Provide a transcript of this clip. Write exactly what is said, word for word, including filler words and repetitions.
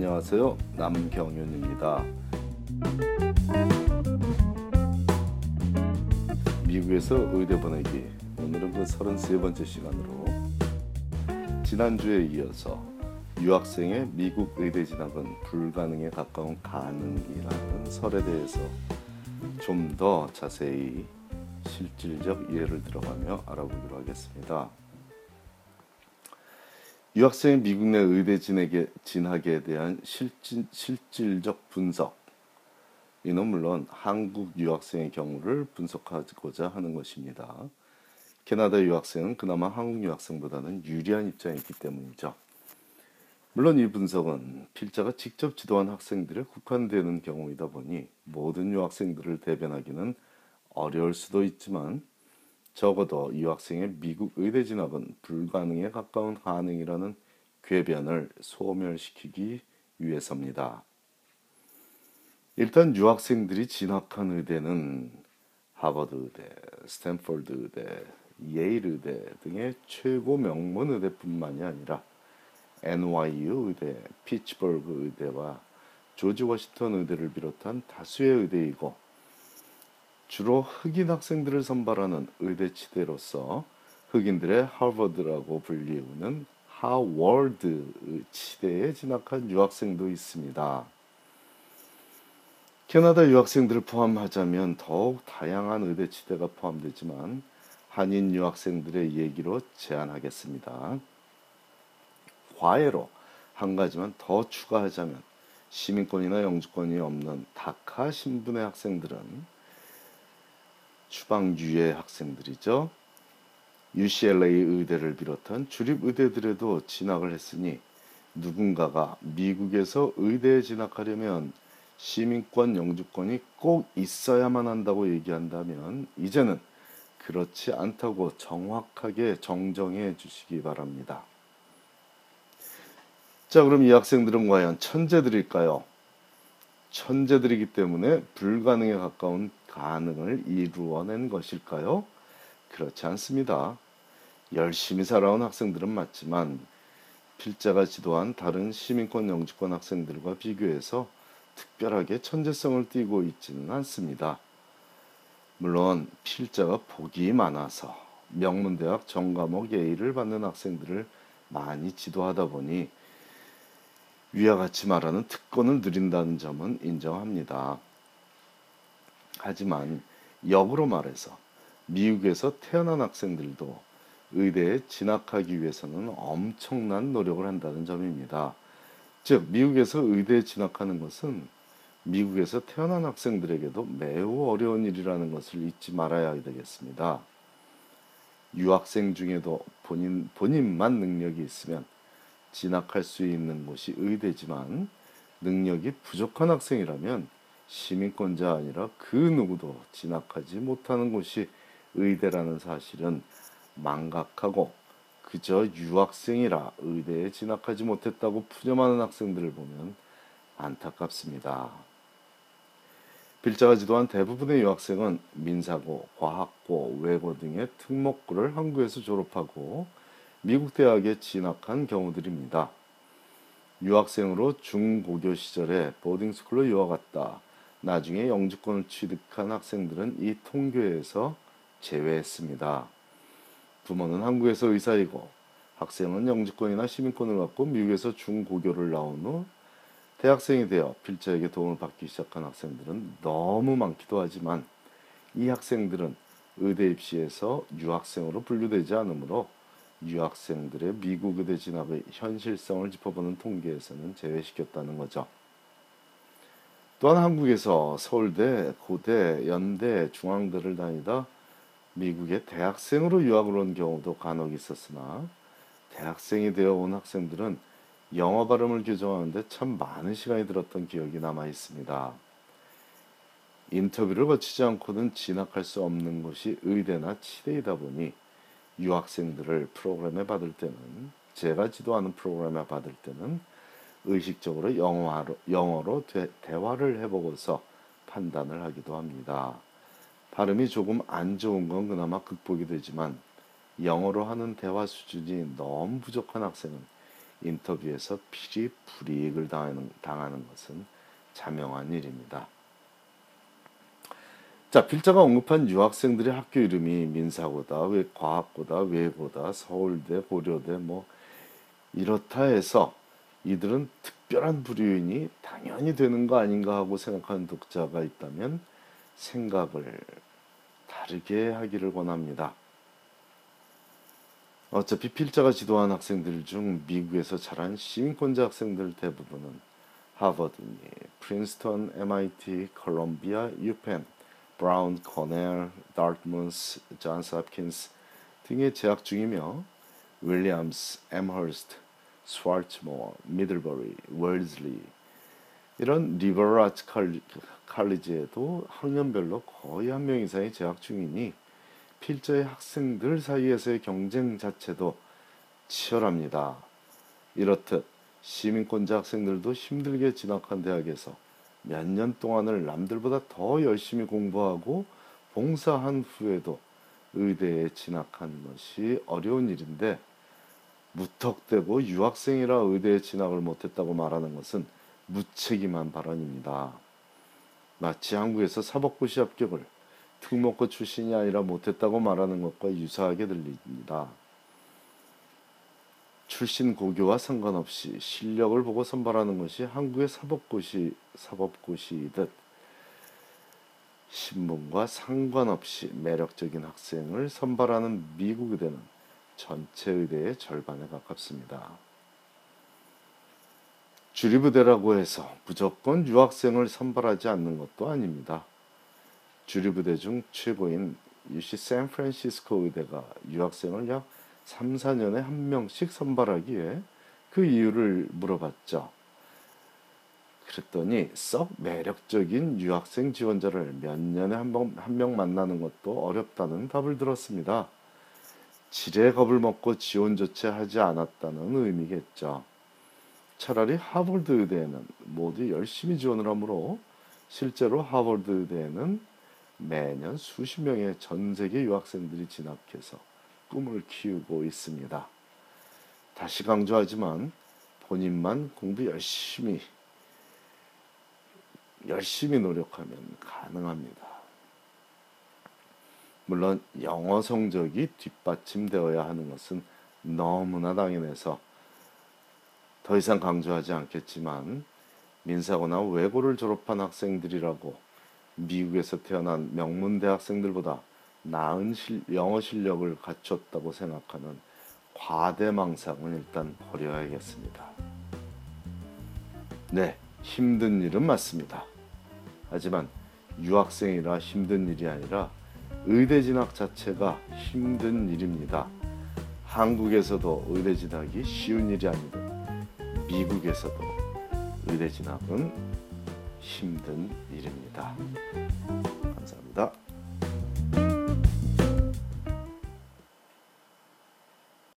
안녕하세요. 남경윤입니다. 미국에서 의대 보내기. 오늘은 그 서른세 번째 시간으로 지난주에 이어서 유학생의 미국 의대 진학은 불가능에 가까운 가능이라는 설에 대해서 좀 더 자세히 실질적 예를 들어가며 알아보기로 하겠습니다. 유학생의 미국 내 의대 진학에 대한 실질, 실질적 분석, 이는 물론 한국 유학생의 경우를 분석하고자 하는 것입니다. 캐나다 유학생은 그나마 한국 유학생보다는 유리한 입장이 있기 때문이죠. 물론 이 분석은 필자가 직접 지도한 학생들에 국한되는 경우이다 보니 모든 유학생들을 대변하기는 어려울 수도 있지만, 적어도 유학생의 미국 의대 진학은 불가능에 가까운 가능이라는 궤변을 소멸시키기 위해서입니다. 일단 유학생들이 진학한 의대는 하버드 의대, 스탠퍼드 의대, 예일 의대 등의 최고 명문 의대뿐만이 아니라 엔 와이 유 의대, 피츠버그 의대와 조지 워싱턴 의대를 비롯한 다수의 의대이고, 주로 흑인 학생들을 선발하는 의대치대로서 흑인들의 하버드라고 불리우는 하워드 치대에 진학한 유학생도 있습니다. 캐나다 유학생들을 포함하자면 더욱 다양한 의대치대가 포함되지만 한인 유학생들의 얘기로 제한하겠습니다. 과외로 한 가지만 더 추가하자면, 시민권이나 영주권이 없는 다카 신분의 학생들은 추방유예 학생들이죠. 유 씨 엘 에이 의대를 비롯한 주립 의대들에도 진학을 했으니, 누군가가 미국에서 의대에 진학하려면 시민권, 영주권이 꼭 있어야만 한다고 얘기한다면 이제는 그렇지 않다고 정확하게 정정해 주시기 바랍니다. 자, 그럼 이 학생들은 과연 천재들일까요? 천재들이기 때문에 불가능에 가까운 가능을 이루어낸 것일까요? 그렇지 않습니다. 열심히 살아온 학생들은 맞지만 필자가 지도한 다른 시민권, 영주권 학생들과 비교해서 특별하게 천재성을 띠고 있지는 않습니다. 물론 필자가 복이 많아서 명문대학 전과목 예의를 받는 학생들을 많이 지도하다 보니 위와 같이 말하는 특권을 누린다는 점은 인정합니다. 하지만 역으로 말해서 미국에서 태어난 학생들도 의대에 진학하기 위해서는 엄청난 노력을 한다는 점입니다. 즉, 미국에서 의대에 진학하는 것은 미국에서 태어난 학생들에게도 매우 어려운 일이라는 것을 잊지 말아야 되겠습니다. 유학생 중에도 본인, 본인만 능력이 있으면 진학할 수 있는 곳이 의대지만, 능력이 부족한 학생이라면 시민권자 아니라 그 누구도 진학하지 못하는 곳이 의대라는 사실은 망각하고, 그저 유학생이라 의대에 진학하지 못했다고 푸념하는 학생들을 보면 안타깝습니다. 필자가 지도한 대부분의 유학생은 민사고, 과학고, 외고 등의 특목고를 한국에서 졸업하고 미국 대학에 진학한 경우들입니다. 유학생으로 중고교 시절에 보딩스쿨로 유학갔다 나중에 영주권을 취득한 학생들은 이 통계에서 제외했습니다. 부모는 한국에서 의사이고 학생은 영주권이나 시민권을 갖고 미국에서 중고교를 나온 후 대학생이 되어 필자에게 도움을 받기 시작한 학생들은 너무 많기도 하지만, 이 학생들은 의대 입시에서 유학생으로 분류되지 않으므로 유학생들의 미국 의대 진학의 현실성을 짚어보는 통계에서는 제외시켰다는 거죠. 또한 한국에서 서울대, 고대, 연대, 중앙대를 다니다 미국에 대학생으로 유학을 온 경우도 간혹 있었으나, 대학생이 되어 온 학생들은 영어 발음을 교정하는데 참 많은 시간이 들었던 기억이 남아 있습니다. 인터뷰를 거치지 않고는 진학할 수 없는 곳이 의대나 치대이다 보니, 유학생들을 프로그램에 받을 때는, 제가 지도하는 프로그램에 받을 때는 의식적으로 영어로, 영어로 대, 대화를 해보고서 판단을 하기도 합니다. 발음이 조금 안 좋은 건 그나마 극복이 되지만, 영어로 하는 대화 수준이 너무 부족한 학생은 인터뷰에서 필히 불이익을 당하는, 당하는 것은 자명한 일입니다. 자, 필자가 언급한 유학생들의 학교 이름이 민사고다, 외, 과학고다, 외고다, 서울대, 고려대 뭐 이렇다 해서 이들은 특별한 불이익이 당연히 되는 거 아닌가 하고 생각하는 독자가 있다면 생각을 다르게 하기를 권합니다. 어차피 필자가 지도한 학생들 중 미국에서 자란 시민권자 학생들 대부분은 하버드, 프린스턴, 엠아이티, 콜롬비아, 유펜, 브라운, 코넬, 다트무스, 존스 홉킨스 등에 재학 중이며 윌리엄스, 애머스트, 스와츠 모어, 미들버리, 월즐리 이런 리버럴 아츠 칼리지에도 학년별로 거의 한 명 이상이 재학 중이니 필자의 학생들 사이에서의 경쟁 자체도 치열합니다. 이렇듯 시민권자 학생들도 힘들게 진학한 대학에서 몇 년 동안을 남들보다 더 열심히 공부하고 봉사한 후에도 의대에 진학한 것이 어려운 일인데 무턱대고 유학생이라 의대에 진학을 못했다고 말하는 것은 무책임한 발언입니다. 마치 한국에서 사법고시 합격을 특목고 출신이 아니라 못했다고 말하는 것과 유사하게 들립니다. 출신 고교와 상관없이 실력을 보고 선발하는 것이 한국의 사법고시, 사법고시이듯 신분과 상관없이 매력적인 학생을 선발하는 미국 의대는 전체 의대의 절반에 가깝습니다. 주립의대라고 해서 무조건 유학생을 선발하지 않는 것도 아닙니다. 주립의대 중 최고인 유씨 샌프란시스코 의대가 유학생을 약 삼, 사 년에 한 명씩 선발하기에 그 이유를 물어봤죠. 그랬더니 썩 매력적인 유학생 지원자를 몇 년에 한 번, 한 명 만나는 것도 어렵다는 답을 들었습니다. 지레 겁을 먹고 지원조차 하지 않았다는 의미겠죠. 차라리 하버드 의대에는 모두 열심히 지원을 하므로 실제로 하버드 의대에는 매년 수십 명의 전세계 유학생들이 진학해서 꿈을 키우고 있습니다. 다시 강조하지만 본인만 공부 열심히 열심히 노력하면 가능합니다. 물론 영어 성적이 뒷받침되어야 하는 것은 너무나 당연해서 더 이상 강조하지 않겠지만 민사고나 외고를 졸업한 학생들이라고 미국에서 태어난 명문 대학생들보다 나은 실, 영어 실력을 갖췄다고 생각하는 과대망상은 일단 버려야겠습니다. 네, 힘든 일은 맞습니다. 하지만 유학생이라 힘든 일이 아니라 의대 진학 자체가 힘든 일입니다. 한국에서도 의대 진학이 쉬운 일이 아니고 미국에서도 의대 진학은 힘든 일입니다. 감사합니다.